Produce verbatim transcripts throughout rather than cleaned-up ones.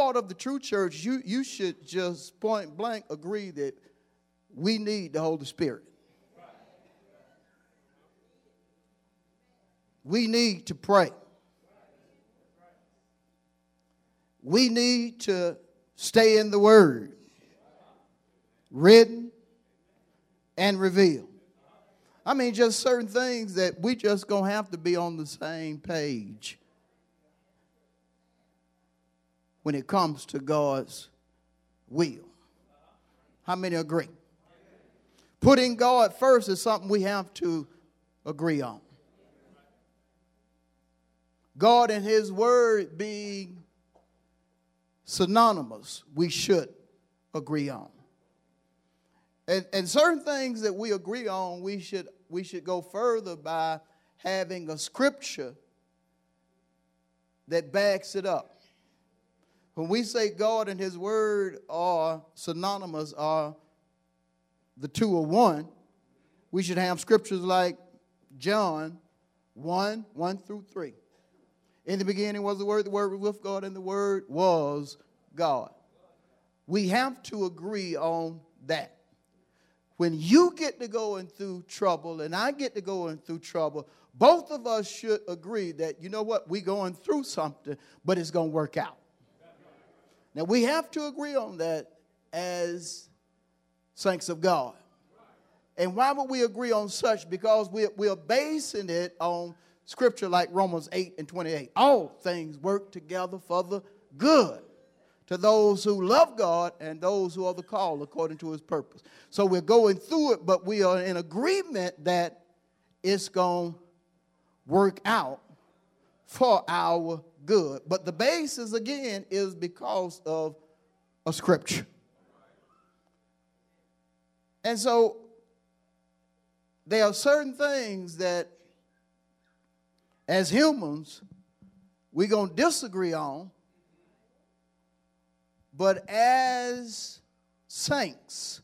Of the true church, you, you should just point blank agree that we need the Holy Spirit. We need to pray. We need to stay in the Word, written and revealed. I mean, just certain things that we just gonna have to be on the same page when it comes to God's will. How many agree? Putting God first is something we have to agree on. God and His Word being synonymous, we should agree on. And, and certain things that we agree on, we should, we should go further by having a scripture that backs it up. When we say God and His Word are synonymous, are the two are one, we should have scriptures like John one, one through three. In the beginning was the Word, the Word was with God, and the Word was God. We have to agree on that. When you get to going through trouble and I get to going through trouble, both of us should agree that, you know what, we're going through something, but it's going to work out. Now, we have to agree on that as saints of God. And why would we agree on such? Because we, we are basing it on scripture like Romans eight and twenty-eight. All things work together for the good to those who love God and those who are the called according to His purpose. So we're going through it, but we are in agreement that it's going to work out for our good. But the basis, again, is because of a scripture. And so there are certain things that as humans we're going to disagree on, but as saints,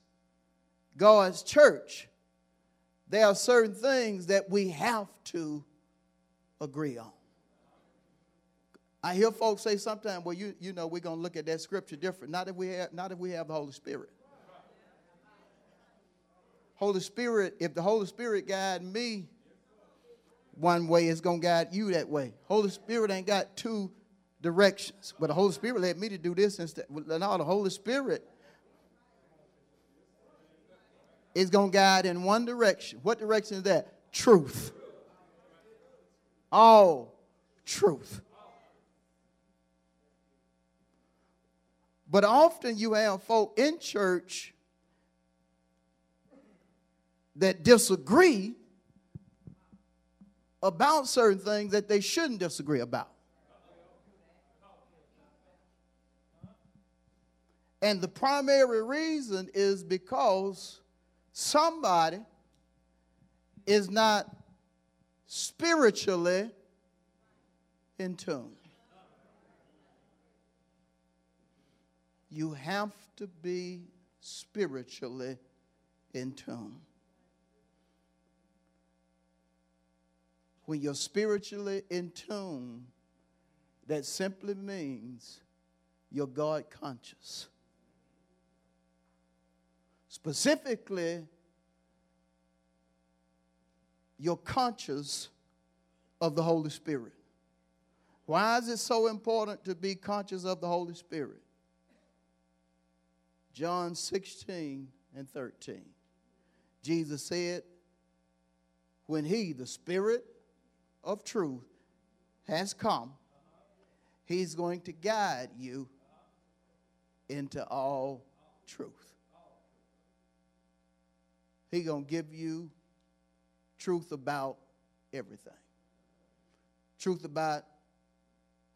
God's church, there are certain things that we have to agree on. I hear folks say sometimes, well, you you know, we're going to look at that scripture different. Not if we have, not if we have the Holy Spirit. Holy Spirit, if the Holy Spirit guide me one way, it's going to guide you that way. Holy Spirit ain't got two directions. But the Holy Spirit led me to do this instead. No, the Holy Spirit is going to guide in one direction. What direction is that? Truth. All truth. But often you have folk in church that disagree about certain things that they shouldn't disagree about. And the primary reason is because somebody is not spiritually in tune. You have to be spiritually in tune. When you're spiritually in tune, that simply means you're God conscious. Specifically, you're conscious of the Holy Spirit. Why is it so important to be conscious of the Holy Spirit? John sixteen and thirteen. Jesus said, when He, the Spirit of truth, has come, He's going to guide you into all truth. He's going to give you truth about everything. Truth about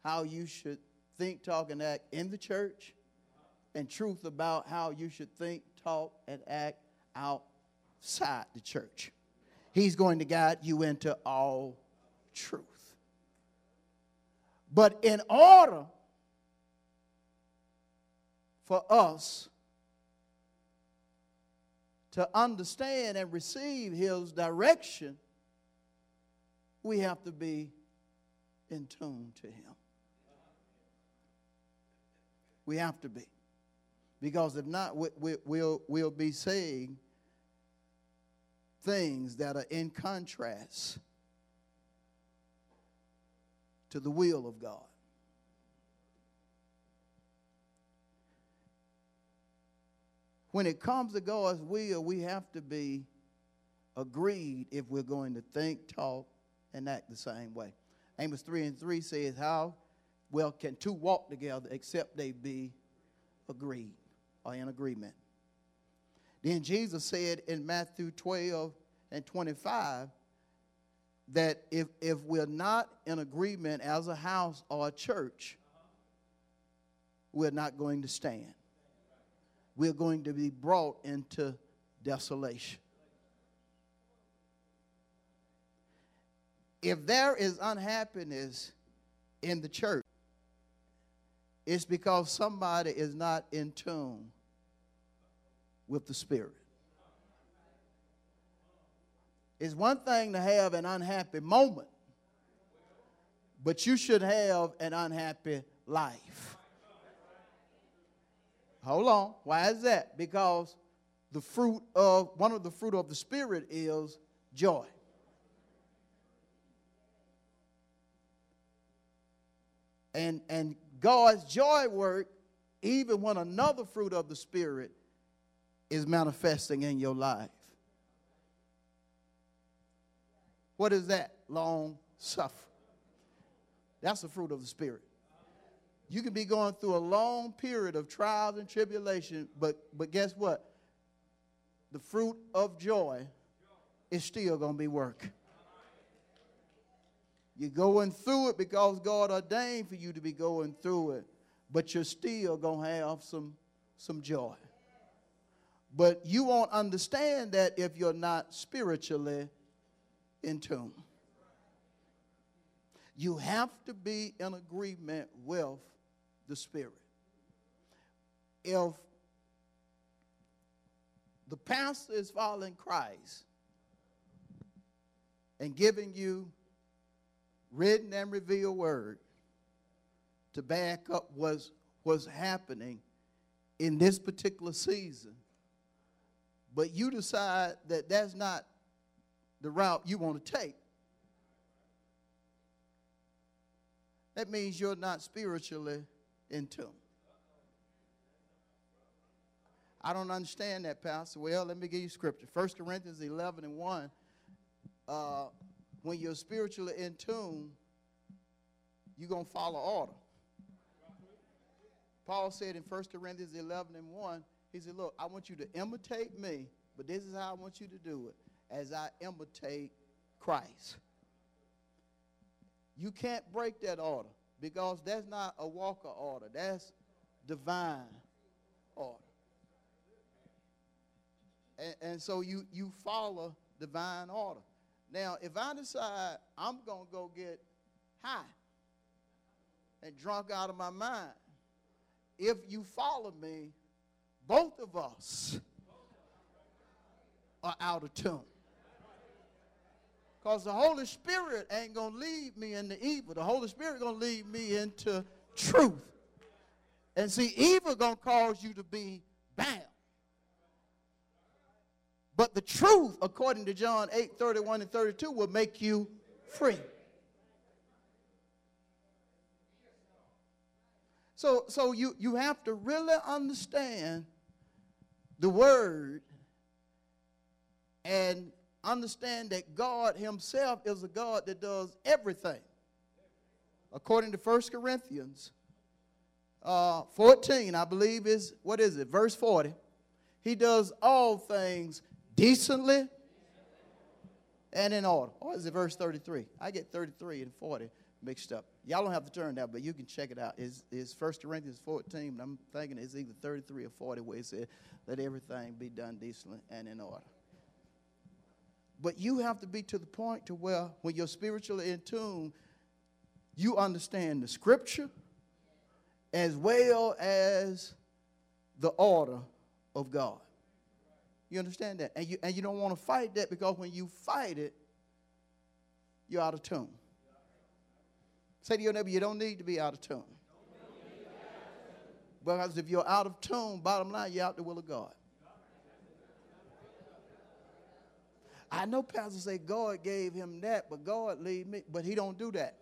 how you should think, talk, and act in the church, and truth about how you should think, talk, and act outside the church. He's going to guide you into all truth. But in order for us to understand and receive His direction, we have to be in tune to Him. We have to be. Because if not, we, we, we'll, we'll be saying things that are in contrast to the will of God. When it comes to God's will, we have to be agreed if we're going to think, talk, and act the same way. Amos three and three says, how well can two walk together except they be agreed or in agreement? Then Jesus said in Matthew twelve and twenty-five that if, if we're not in agreement as a house or a church, we're not going to stand. We're going to be brought into desolation. If there is unhappiness in the church, it's because somebody is not in tune with the Spirit. It's one thing to have an unhappy moment, but you should have an unhappy life. Hold on. Why is that? Because the fruit of one of the fruit of the Spirit is joy. And and God's joy work, even when another fruit of the Spirit is manifesting in your life. What is that? Long suffering. That's the fruit of the Spirit. You can be going through a long period of trials and tribulation, but, but guess what? The fruit of joy is still going to be work. You're going through it because God ordained for you to be going through it, but you're still going to have some, some joy. But you won't understand that if you're not spiritually in tune. You have to be in agreement with the Spirit. If the pastor is following Christ and giving you written and revealed word to back up what's, what's happening in this particular season, but you decide that that's not the route you want to take, that means you're not spiritually in tune. I don't understand that, Pastor. Well, let me give you scripture. First Corinthians eleven and one. Uh, when you're spiritually in tune, you're going to follow order. Paul said in First Corinthians eleven and one, he said, look, I want you to imitate me, but this is how I want you to do it, as I imitate Christ. You can't break that order because that's not a Walker order. That's divine order. And, and so you, you follow divine order. Now, if I decide I'm going to go get high and drunk out of my mind, if you follow me, both of us are out of tune. Because the Holy Spirit ain't going to lead me into evil. The Holy Spirit is going to lead me into truth. And see, evil going to cause you to be bound. But the truth, according to John eight, thirty-one and thirty-two, will make you free. So, so you, you have to really understand the word and understand that God Himself is a God that does everything. According to First Corinthians uh, fourteen, I believe is, what is it? Verse forty. He does all things decently and in order. Or is it verse thirty-three? I get thirty-three and forty. mixed up. Y'all don't have to turn that, but you can check it out. It's, it's First Corinthians fourteen, and I'm thinking it's either thirty-three or forty where it says, let everything be done decently and in order. But you have to be to the point to where when you're spiritually in tune, you understand the scripture as well as the order of God. You understand that? And you, and you don't want to fight that, because when you fight it, you're out of tune. Say to your neighbor, you don't need to be out of tune. Because if you're out of tune, bottom line, you're out the will of God. I know pastors say God gave him that, but God lead me. But he don't do that.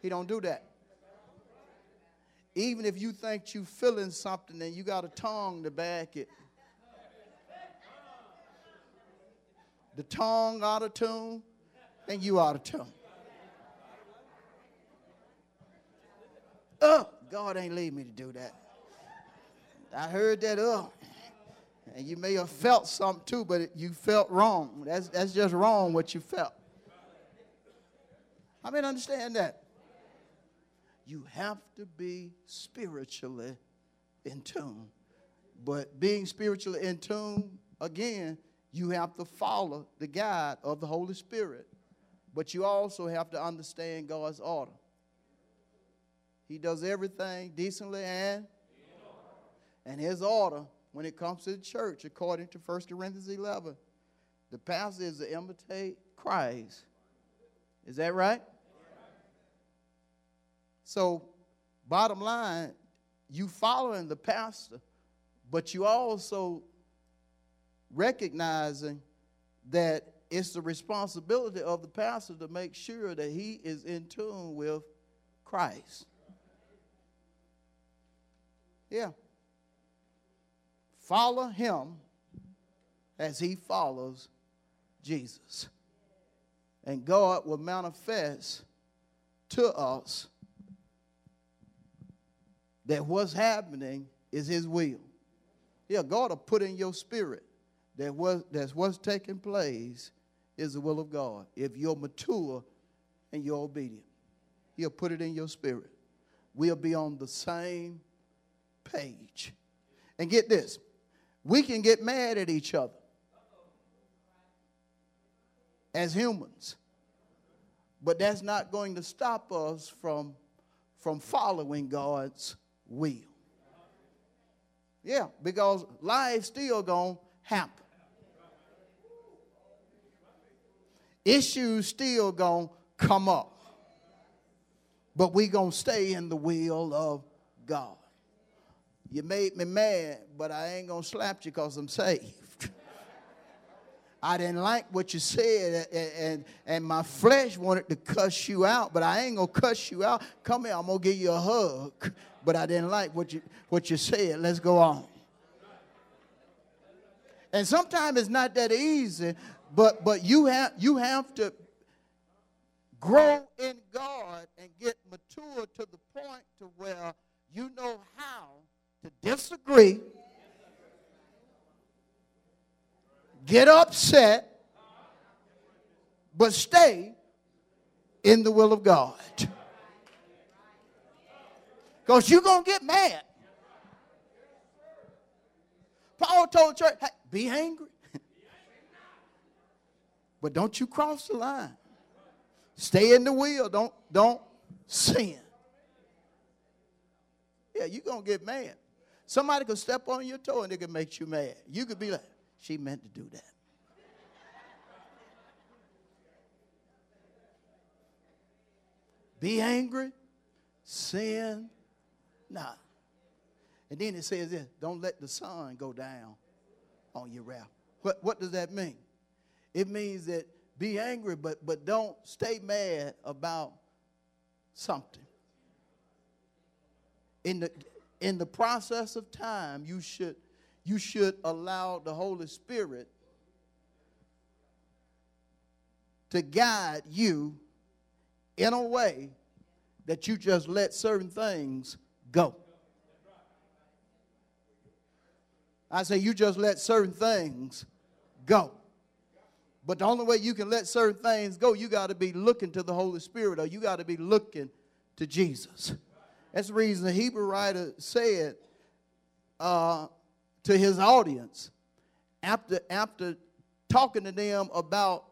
He don't do that. Even if you think you feeling something and you got a tongue to back it, the tongue out of tune, and you out of tune. Oh, God ain't lead me to do that. I heard that, oh. And you may have felt something too, but it, you felt wrong. That's, that's just wrong what you felt. I mean, understand that. You have to be spiritually in tune. But being spiritually in tune, again, you have to follow the guide of the Holy Spirit. But you also have to understand God's order. He does everything decently and and his order. When it comes to the church, according to First Corinthians eleven, the pastor is to imitate Christ. Is that right? So, bottom line, you following the pastor, but you also recognizing that it's the responsibility of the pastor to make sure that he is in tune with Christ. Yeah. Follow him as he follows Jesus. And God will manifest to us that what's happening is his will. Yeah, God will put in your spirit that what, that's what's taking place is the will of God. If you're mature and you're obedient, he'll put it in your spirit. We'll be on the same page. And get this. We can get mad at each other as humans, but that's not going to stop us from, from following God's will. Yeah, because life's still going to happen. Issues still going to come up, but we're going to stay in the will of God. You made me mad, but I ain't going to slap you because I'm saved. I didn't like what you said, and, and, and my flesh wanted to cuss you out, but I ain't going to cuss you out. Come here, I'm going to give you a hug, but I didn't like what you, what you said. Let's go on. And sometimes it's not that easy, but, but you have, you have to grow in God and get mature to the point to where you know how to disagree, get upset, but stay in the will of God. Because you're going to get mad. Paul told the church, hey, be angry. But don't you cross the line. Stay in the will. Don't, don't sin. Yeah, you're going to get mad. Somebody could step on your toe and it could make you mad. You could be like, she meant to do that. Be angry, sin not. And then it says this, don't let the sun go down on your wrath. What, what does that mean? It means that be angry, but, but don't stay mad about something. In the In the process of time, you should, you should allow the Holy Spirit to guide you in a way that you just let certain things go. I say you just let certain things go. But the only way you can let certain things go, you got to be looking to the Holy Spirit, or you got to be looking to Jesus. That's the reason the Hebrew writer said uh, to his audience, after, after talking to them about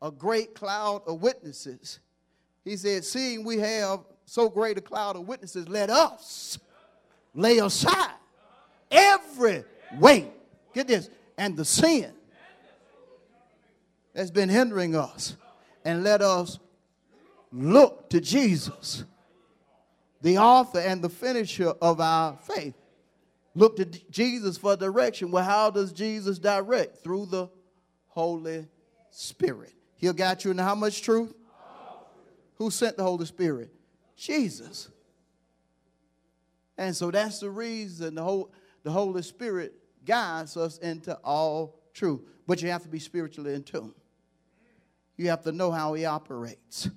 a great cloud of witnesses, he said, seeing we have so great a cloud of witnesses, let us lay aside every weight. Get this. And the sin that's been hindering us. And let us look to Jesus, the author and the finisher of our faith. Look to Jesus for direction. Well, how does Jesus direct? Through the Holy Spirit. He'll guide you into how much truth? Who sent the Holy Spirit? Jesus. And so that's the reason the, whole, the Holy Spirit guides us into all truth. But you have to be spiritually in tune. You have to know how he operates.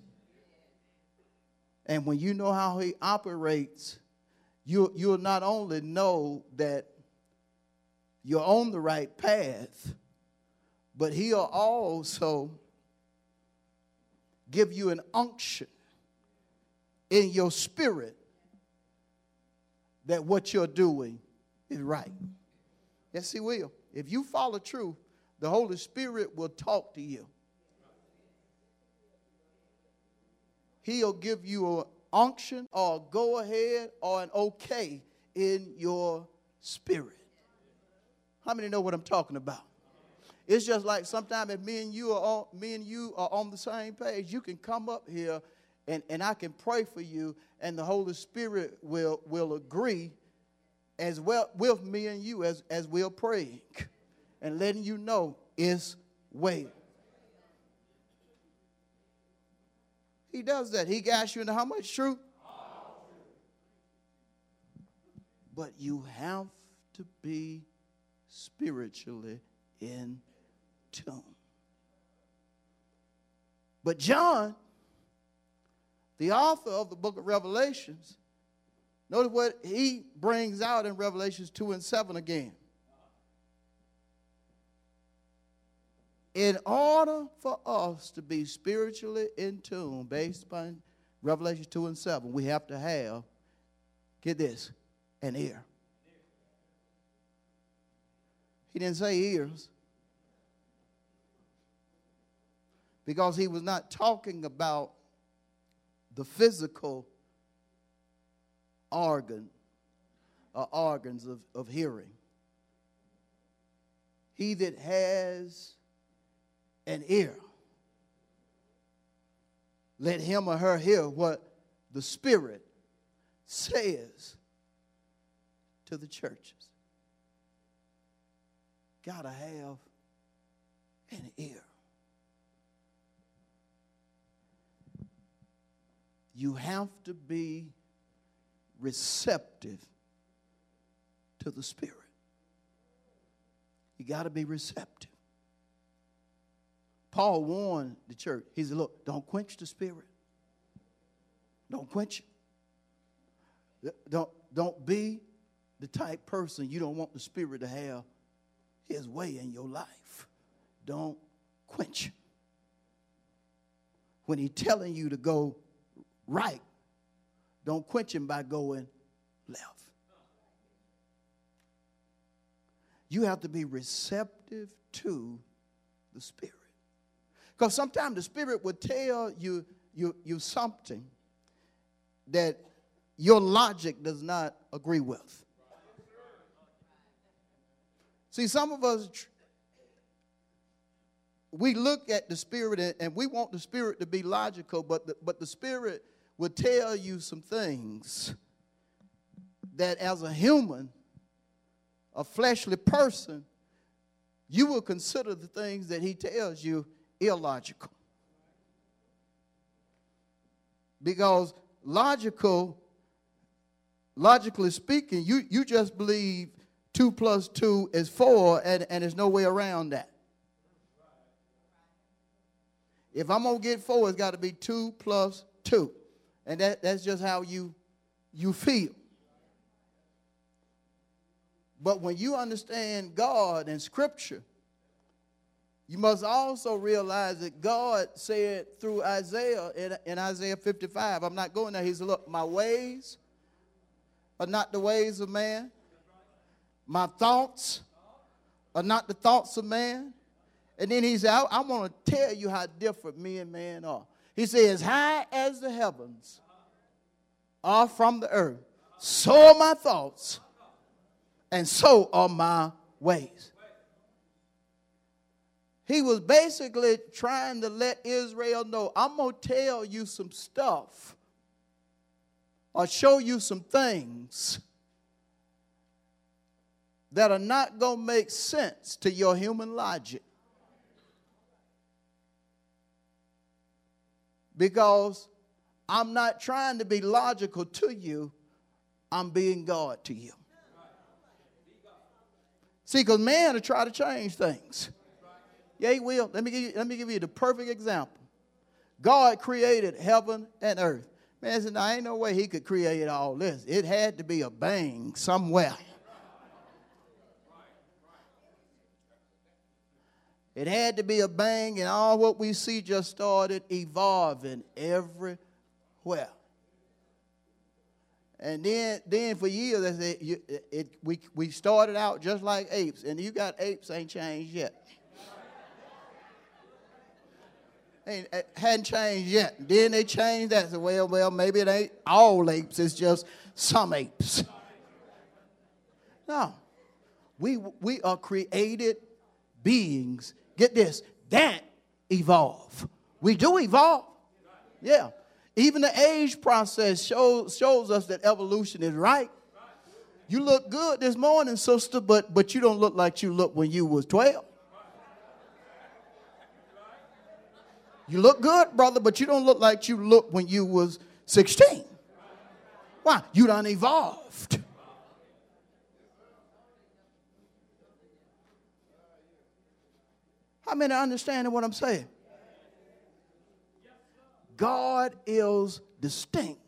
And when you know how he operates, you, you'll not only know that you're on the right path, but he'll also give you an unction in your spirit that what you're doing is right. Yes, he will. If you follow truth, the Holy Spirit will talk to you. He'll give you an unction or a go ahead or an okay in your spirit. How many know what I'm talking about? It's just like sometimes if me and you are on, me and you are on the same page, you can come up here and, and I can pray for you, and the Holy Spirit will, will agree as well with me and you as, as we're praying and letting you know it's way. He does that. He guides you into how much truth? But you have to be spiritually in tune. But John, the author of the book of Revelations, notice what he brings out in Revelations two and seven again. In order for us to be spiritually in tune, based upon Revelation two and seven, we have to have, get this, an ear. He didn't say ears, because he was not talking about the physical organ or organs of, of hearing. He that has an ear, let him or her hear what the Spirit says to the churches. Gotta have an ear. You have to be receptive to the Spirit. You got to be receptive. Paul warned the church. He said, look, don't quench the Spirit. Don't quench it. Don't, don't be the type person you don't want the Spirit to have his way in your life. Don't quench it. When he's telling you to go right, don't quench him by going left. You have to be receptive to the Spirit. Because sometimes the Spirit will tell you, you, you something that your logic does not agree with. See, some of us, we look at the Spirit and, and we want the Spirit to be logical, but the, but the Spirit will tell you some things that as a human, a fleshly person, you will consider the things that he tells you illogical. Because logical, logically speaking, you, you just believe two plus two is four, and, and there's no way around that. If I'm going to get four, it's got to be two plus two. And that, that's just how you, you feel. But when you understand God and Scripture, You must also realize that God said through Isaiah, in, in Isaiah fifty-five, I'm not going there. He said, look, my ways are not the ways of man. My thoughts are not the thoughts of man. And then he said, I, I want to tell you how different me and man are. He said, as high as the heavens are from the earth, so are my thoughts, and so are my ways. He was basically trying to let Israel know, I'm going to tell you some stuff or show you some things that are not going to make sense to your human logic. Because I'm not trying to be logical to you. I'm being God to you. See, because man will try to change things. Yeah, he will. Let me give you, let me give you the perfect example. God created heaven and earth. Man said, no, ain't no way he could create all this. It had to be a bang somewhere. It had to be a bang, and all what we see just started evolving everywhere. And then, then for years, it, it, it, we, we started out just like apes, and you got apes ain't changed yet. ain't, it hadn't changed yet. Then they changed that. So, well, well, maybe it ain't all apes. It's just some apes. No. We, we are created beings. Get this, that evolve. We do evolve. Yeah. Even the age process shows, shows us that evolution is right. You look good this morning, sister, but, but you don't look like you looked when you was twelve. You look good, brother, but you don't look like you looked when you was sixteen. Why? You done evolved. How many are understanding what I'm saying? God is distinct.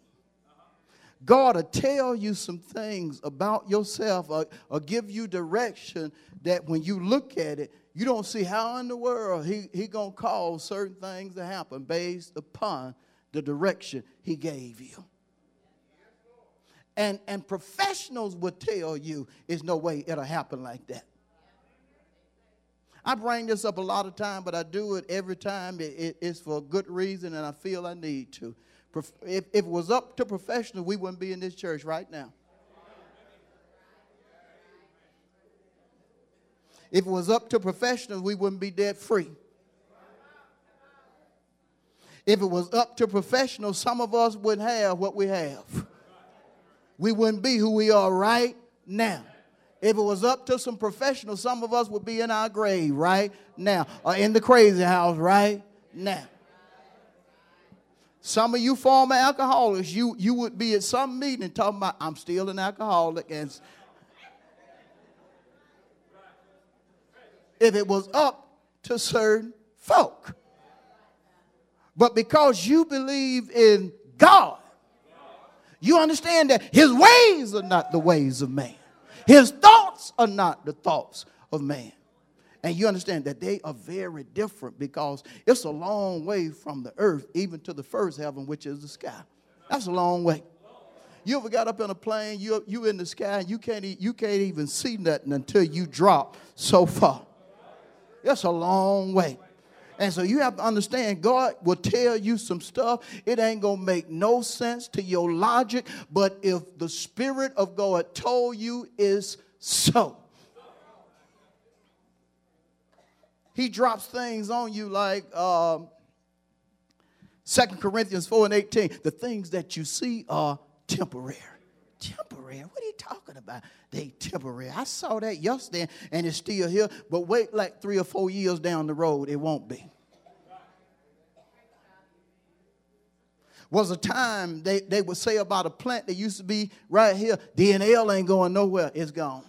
God will tell you some things about yourself or, or give you direction that when you look at it, you don't see how in the world he, he going to cause certain things to happen based upon the direction he gave you. And, and professionals will tell you there's no way it'll happen like that. I bring this up a lot of time, but I do it every time. It, it, it's for a good reason, and I feel I need to. If, if it was up to professionals, we wouldn't be in this church right now. If it was up to professionals, we wouldn't be debt free. If it was up to professionals, some of us wouldn't have what we have. We wouldn't be who we are right now. If it was up to some professionals, some of us would be in our grave right now, or in the crazy house right now. Some of you former alcoholics, you, you would be at some meeting talking about, I'm still an alcoholic. And if it was up to certain folk. But because you believe in God, you understand that his ways are not the ways of man. His thoughts are not the thoughts of man. And you understand that they are very different because it's a long way from the earth even to the first heaven, which is the sky. That's a long way. You ever got up in a plane, you you in the sky, and you can't, you can't even see nothing until you drop so far. That's a long way. And so you have to understand, God will tell you some stuff. It ain't going to make no sense to your logic. But if the Spirit of God told you is so. He drops things on you like um, Second Corinthians four and eighteen. The things that you see are temporary. Temporary? What are you talking about? They temporary. I saw that yesterday and it's still here, but wait like three or four years down the road, it won't be. Was a time they, they would say about a plant that used to be right here, D N L ain't going nowhere, it's gone.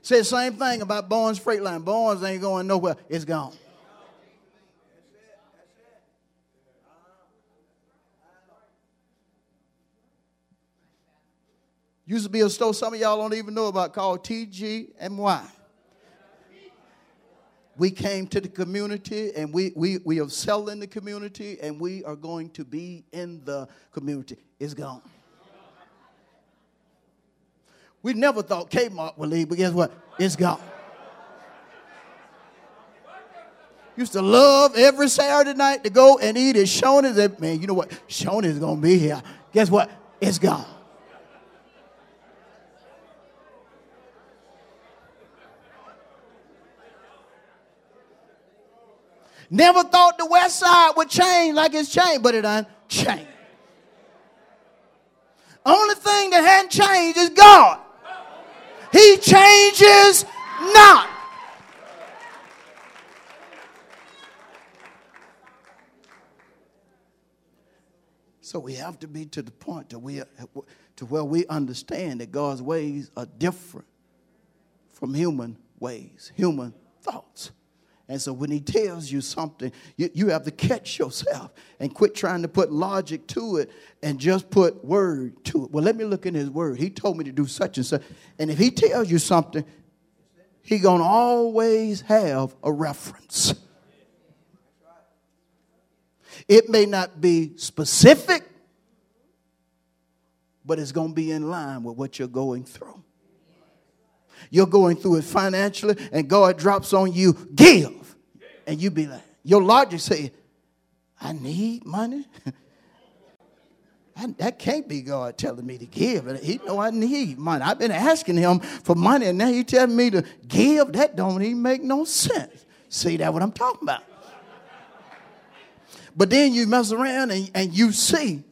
Said same thing about Bourne's Freight Line. Bourne's ain't going nowhere, it's gone. Used to be a store some of y'all don't even know about called T G and Y. We came to the community, and we, we, we are selling the community, and we are going to be in the community. It's gone. We never thought Kmart would leave, but guess what? It's gone. Used to love every Saturday night to go and eat at Shoney's. Man, you know what? Shoney's going to be here. Guess what? It's gone. Never thought the West Side would change like it's changed, but it done changed. Only thing that hadn't changed is God. He changes not. So we have to be to the point that we, to where we understand that God's ways are different from human ways, human thoughts. And so when he tells you something, you, you have to catch yourself and quit trying to put logic to it and just put word to it. Well, let me look in his word. He told me to do such and such. And if he tells you something, he's going to always have a reference. It may not be specific, but it's going to be in line with what you're going through. You're going through it financially, and God drops on you, give. And you be like, your logic say, I need money. I, that can't be God telling me to give. He know I need money. I've been asking him for money, and now he's telling me to give. That don't even make no sense. See, that's what I'm talking about. But then you mess around, and, and you see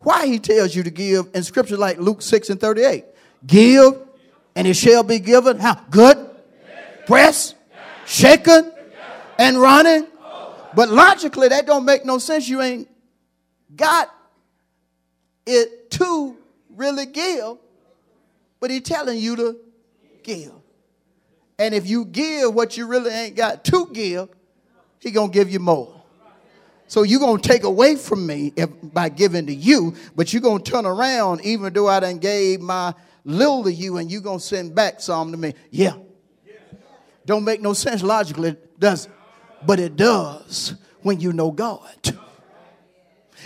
why he tells you to give in scripture like Luke six and thirty-eight. Give. And it shall be given, how? Good, yes. Pressed, yes. Shaken, yes. And running. Oh. But logically, that don't make no sense. You ain't got it to really give, but he's telling you to give. And if you give what you really ain't got to give, he's going to give you more. So you're going to take away from me if, by giving to you, but you're going to turn around even though I done gave my little to you, and you're going to send back some to me. Yeah. Don't make no sense logically, does it? But it does when you know God.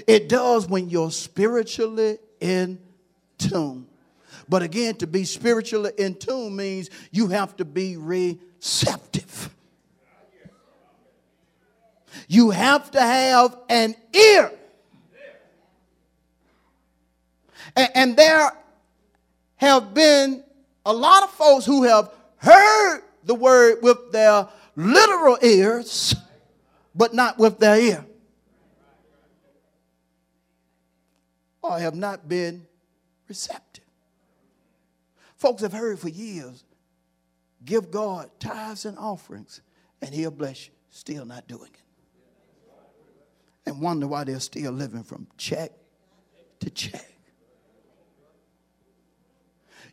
It does when you're spiritually in tune. But again, to be spiritually in tune means you have to be receptive. You have to have an ear. And, and there have been a lot of folks who have heard the word with their literal ears, but not with their ear. Or have not been receptive. Folks have heard for years, give God tithes and offerings, and he'll bless you. Still not doing it. And wonder why they're still living from check to check.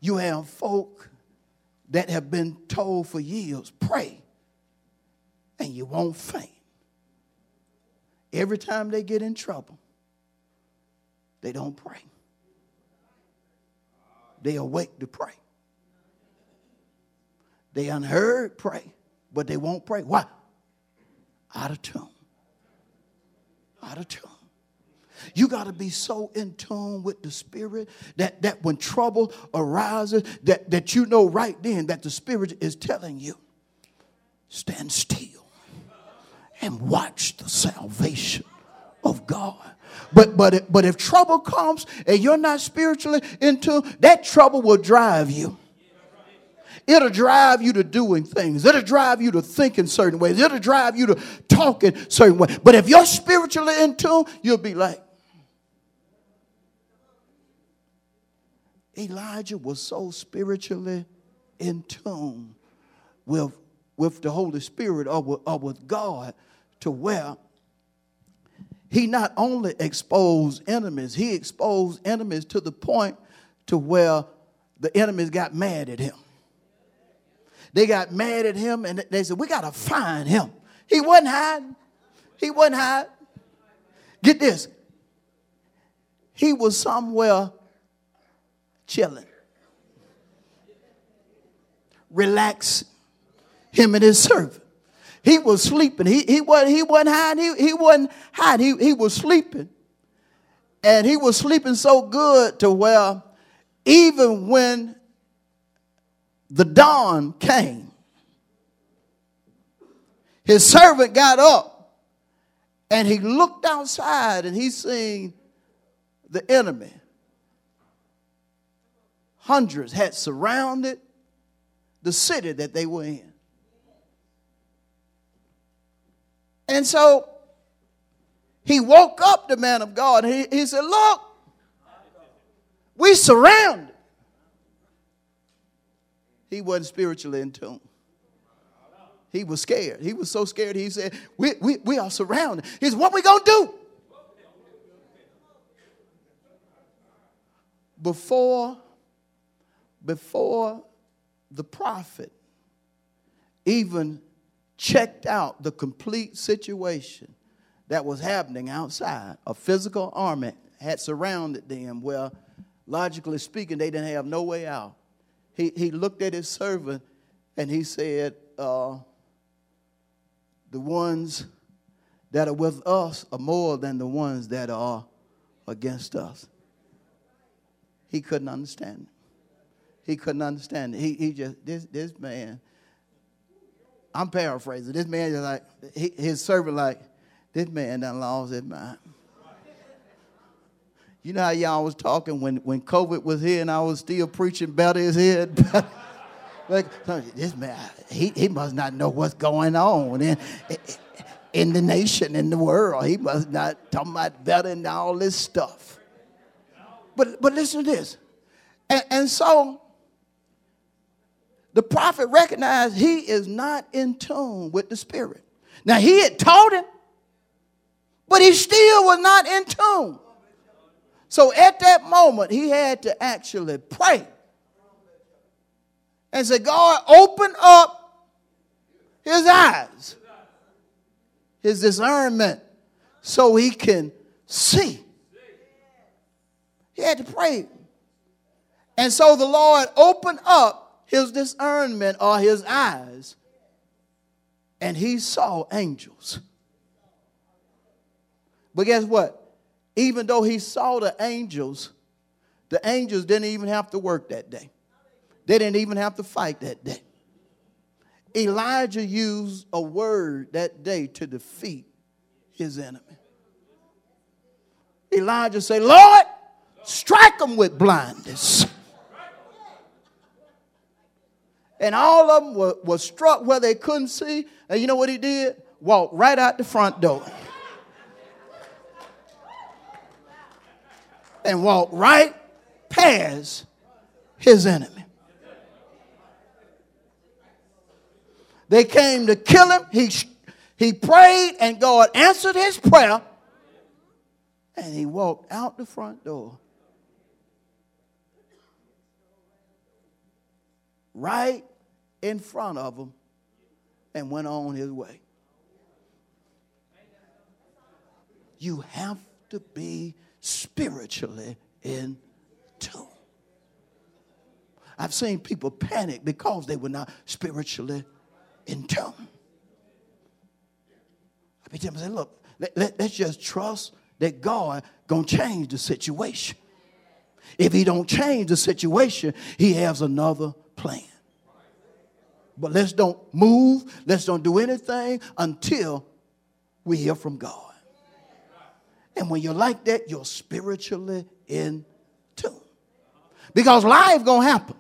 You have folk that have been told for years, pray, and you won't faint. Every time they get in trouble, they don't pray. They awake to pray. They unheard pray, but they won't pray. Why? Out of tune. Out of tune. You got to be so in tune with the Spirit that, that when trouble arises, that, that you know right then that the Spirit is telling you, stand still and watch the salvation of God. But, but, if, but if trouble comes and you're not spiritually in tune, that trouble will drive you. It'll drive you to doing things. It'll drive you to thinking certain ways. It'll drive you to talking certain ways. But if you're spiritually in tune, you'll be like, Elijah was so spiritually in tune with, with the Holy Spirit or with, or with God to where he not only exposed enemies, he exposed enemies to the point to where the enemies got mad at him. They got mad at him, and they said, we got to find him. He wasn't hiding. He wasn't hiding. Get this. He was somewhere chilling, relaxing. him and his servant. He was sleeping. He, he, wasn't, he wasn't hiding. He, he wasn't hiding. He, he was sleeping. And he was sleeping so good to where even when the dawn came, his servant got up and he looked outside and he seen the enemy. Hundreds had surrounded the city that they were in. And so he woke up the man of God. He, he said, look, we surrounded. He wasn't spiritually in tune. He was scared. He was so scared. He said, we, we, we are surrounded. He said, what we going to do? Before, before the prophet even checked out the complete situation that was happening outside, a physical army had surrounded them where, logically speaking, they didn't have no way out. He, he looked at his servant and he said, uh, the ones that are with us are more than the ones that are against us. He couldn't understand it. He couldn't understand it. He, he just, this this man, I'm paraphrasing. This man is like, he, his servant like, this man done lost his mind. You know how y'all was talking when, when COVID was here and I was still preaching better his head? Like, this man, he, he must not know what's going on in, in the nation, in the world. He must not talk about better and all this stuff. But but listen to this. And, and so the prophet recognized he is not in tune with the Spirit. Now, he had taught him, but he still was not in tune. So at that moment, he had to actually pray and say, God, open up his eyes, his discernment, so he can see. He had to pray. And so the Lord opened up his discernment or his eyes, and he saw angels. But guess what? Even though he saw the angels, the angels didn't even have to work that day. They didn't even have to fight that day. Elijah used a word that day to defeat his enemy. Elijah said, Lord, strike them with blindness. And all of them were, were struck where they couldn't see. And you know what he did? Walked right out the front door. And walked right past his enemy. They came to kill him. He, he prayed and God answered his prayer. And he walked out the front door. Right in front of him. And went on his way. You have to be spiritually in tune. I've seen people panic because they were not spiritually in tune. I be telling them, look, let, let, let's just trust that God gonna change the situation. If he don't change the situation, he has another plan. But let's don't move, let's don't do anything until we hear from God. And when you're like that, you're spiritually in tune. Because life gonna happen.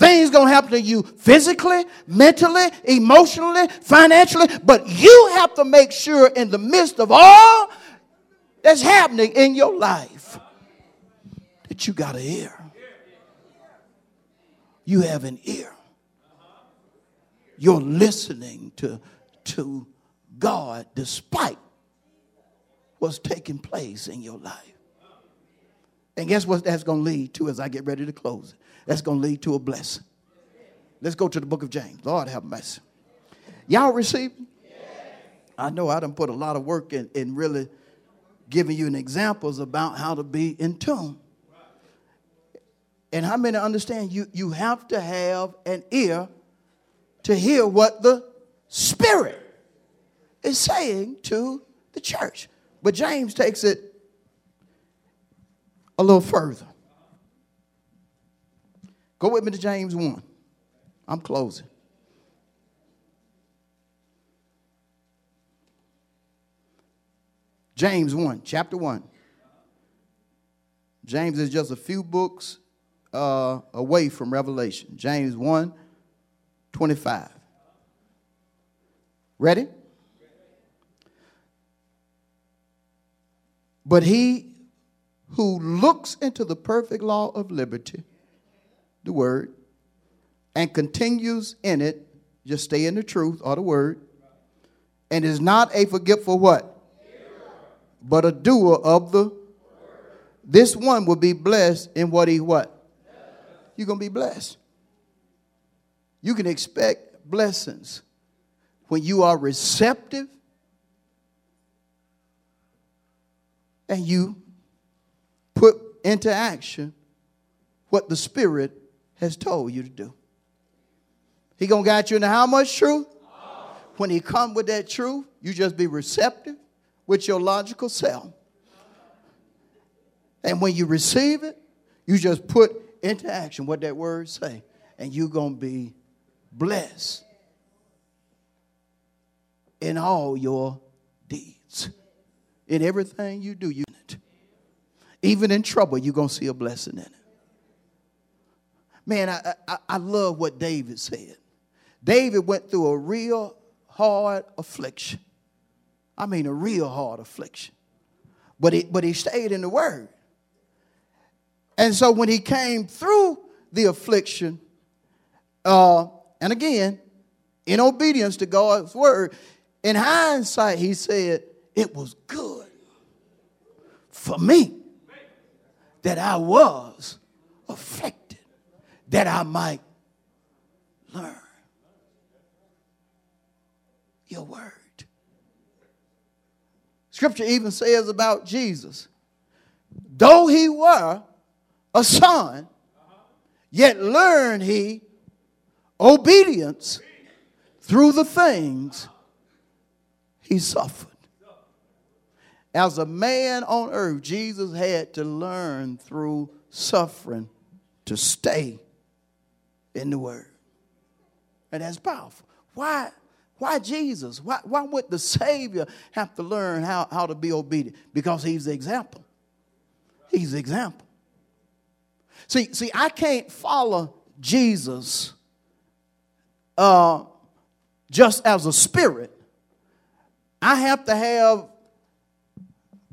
Things gonna happen to you physically, mentally, emotionally, financially. But you have to make sure in the midst of all that's happening in your life that you got an ear. You have an ear. You're listening to, to God despite what's taking place in your life. And guess what that's going to lead to as I get ready to close it? That's going to lead to a blessing. Let's go to the book of James. Lord have mercy. Y'all receive? Yeah. I know I done put a lot of work in, in really giving you an examples about how to be in tune. And how many understand you, you have to have an ear to hear what the Spirit is saying to the church. But James takes it a little further. Go with me to James one. I'm closing. James one, chapter one. James is just a few books uh, away from Revelation. James one, twenty-five. Ready? But he who looks into the perfect law of liberty, the word, and continues in it, just stay in the truth or the word, and is not a forgetful what? But a doer of the word. This one will be blessed in what he what? You're going to be blessed. You can expect blessings when you are receptive and you put into action what the Spirit has told you to do. He going to guide you into how much truth? When he come with that truth, you just be receptive with your logical self. And when you receive it, you just put into action what that word say, and you're going to be blessed in all your deeds. In everything you do, you it. Even in trouble, you're going to see a blessing in it. Man, I, I, I love what David said. David went through a real hard affliction. I mean, a real hard affliction. But he, but he stayed in the word. And so when he came through the affliction, uh, and again, in obedience to God's word, in hindsight, he said, it was good for me that I was afflicted, that I might learn your word. Scripture even says about Jesus, though he were a son, yet learned he obedience through the things he suffered. As a man on earth, Jesus had to learn through suffering to stay in the word. And that's powerful. Why? Why Jesus? Why, why would the Savior have to learn how, how to be obedient? Because he's the example. He's the example. See, see, I can't follow Jesus uh, just as a spirit. I have to have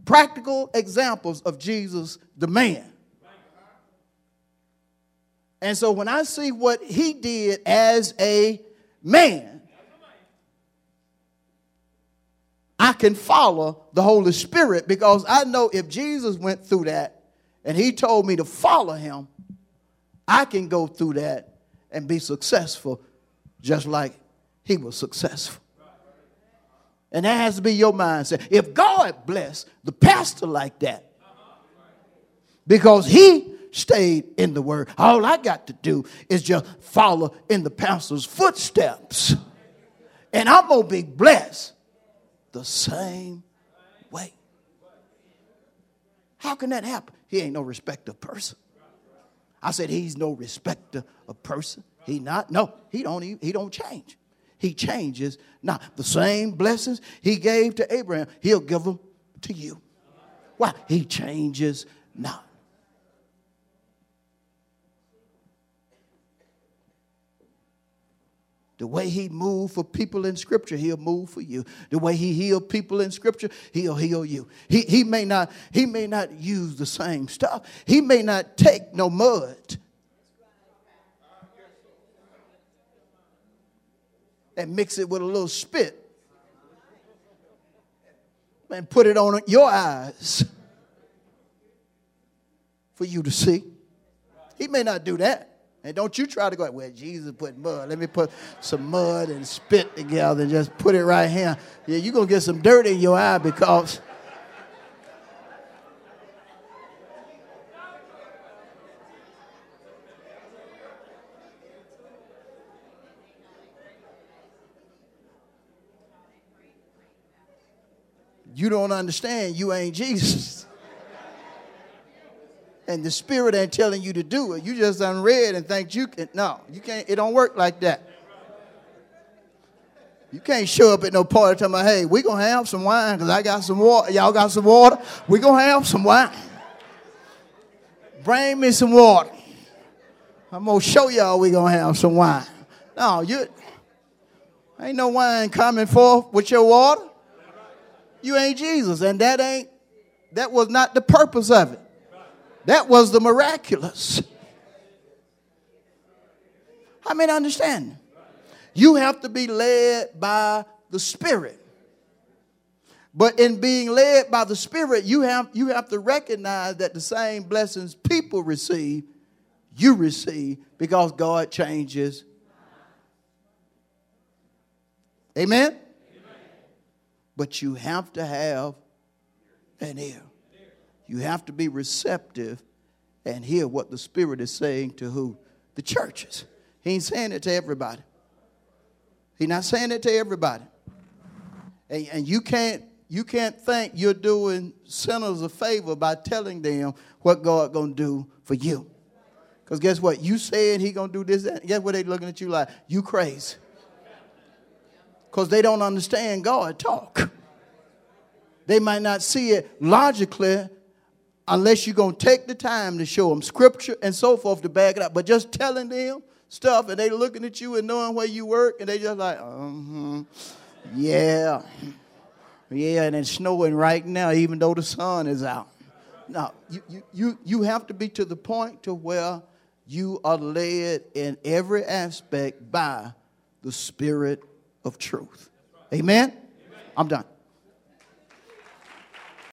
practical examples of Jesus, the man. And so when I see what he did as a man, I can follow the Holy Spirit, because I know if Jesus went through that and he told me to follow him, I can go through that and be successful just like he was successful. And that has to be your mindset. If God blessed the pastor like that, because he stayed in the word, all I got to do is just follow in the pastor's footsteps, and I'm going to be blessed the same way. How can that happen? He ain't no respecter of person. I said he's no respecter of person. He not. No, he don't even, he don't change. He changes not. The same blessings he gave to Abraham, he'll give them to you. Why? He changes not. The way he moved for people in Scripture, he'll move for you. The way he healed people in Scripture, he'll heal you. He, he, may not, he may not use the same stuff. He may not take no mud and mix it with a little spit and put it on your eyes for you to see. He may not do that. And don't you try to go, well, Jesus put mud. Let me put some mud and spit together and just put it right here. Yeah, you're going to get some dirt in your eye because you don't understand, you ain't Jesus. And the Spirit ain't telling you to do it. You just done read and think you can. No, you can't. It don't work like that. You can't show up at no party talking about, hey, we're going to have some wine because I got some water. Y'all got some water? We're going to have some wine. Bring me some water. I'm going to show y'all we're going to have some wine. No, you ain't no wine coming forth with your water. You ain't Jesus. And that ain't, that was not the purpose of it. That was the miraculous. I mean, understand. You have to be led by the Spirit. But in being led by the Spirit, you have, you have to recognize that the same blessings people receive, you receive, because God changes. Amen? Amen. But you have to have an ear. You have to be receptive and hear what the Spirit is saying to who? The churches. He ain't saying it to everybody. He's not saying it to everybody. And, and you can't you can't think you're doing sinners a favor by telling them what God going to do for you. Because guess what? You said he going to do this. That. Guess what? They looking at you like, you crazy. Because they don't understand God talk. They might not see it logically unless you're going to take the time to show them scripture and so forth to back it up. But just telling them stuff and they looking at you and knowing where you work and they just like, uh-huh, yeah, yeah, and it's snowing right now even though the sun is out. Now, you, you, you, you have to be to the point to where you are led in every aspect by the Spirit of truth. Amen? Amen. I'm done.